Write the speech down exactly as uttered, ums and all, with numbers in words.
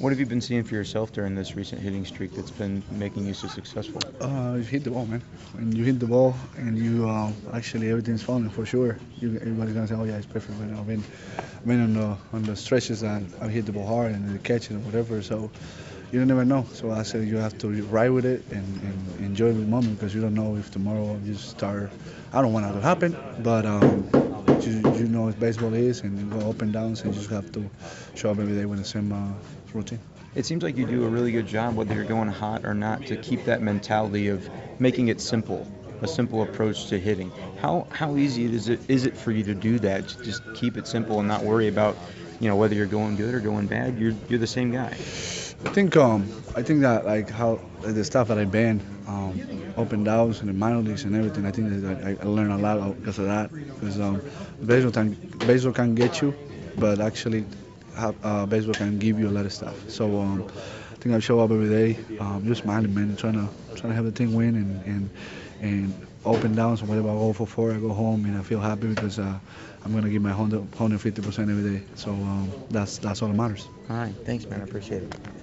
What have you been seeing for yourself during this recent hitting streak that's been making you so successful? Uh, you hit the ball, man. When you hit the ball and you uh, actually everything's falling for sure. You, everybody's gonna say, "Oh yeah, it's perfect." But I've been, I've been on the on the stretches and I've hit the ball hard and the catches and whatever. So you never know. So I said you have to ride with it and, and enjoy the moment because you don't know if tomorrow you start. I don't want that to happen, but. Um, You, you know what baseball is, and you go up and down, so you just have to show up every day with the same uh, routine. It seems like you do a really good job, whether you're going hot or not, to keep that mentality of making it simple, a simple approach to hitting. How how easy is it is it for you to do that? To just keep it simple and not worry about, you know, whether you're going good or going bad. You're you're the same guy. I think um I think that like how the stuff that I've been um, up and downs and the minor leagues and everything, I think that I, I learned a lot because of that. Because um, baseball can baseball can get you, but actually have, uh, baseball can give you a lot of stuff. So um, I think I show up every day, um, just smiling, man, trying to trying to have the thing win and and and up and downs. So whatever I go for four, I go home and I feel happy because. Uh, I'm going to give my one hundred, one hundred fifty percent every day. So um, that's that's all that matters. All right. Thanks, man. I appreciate it.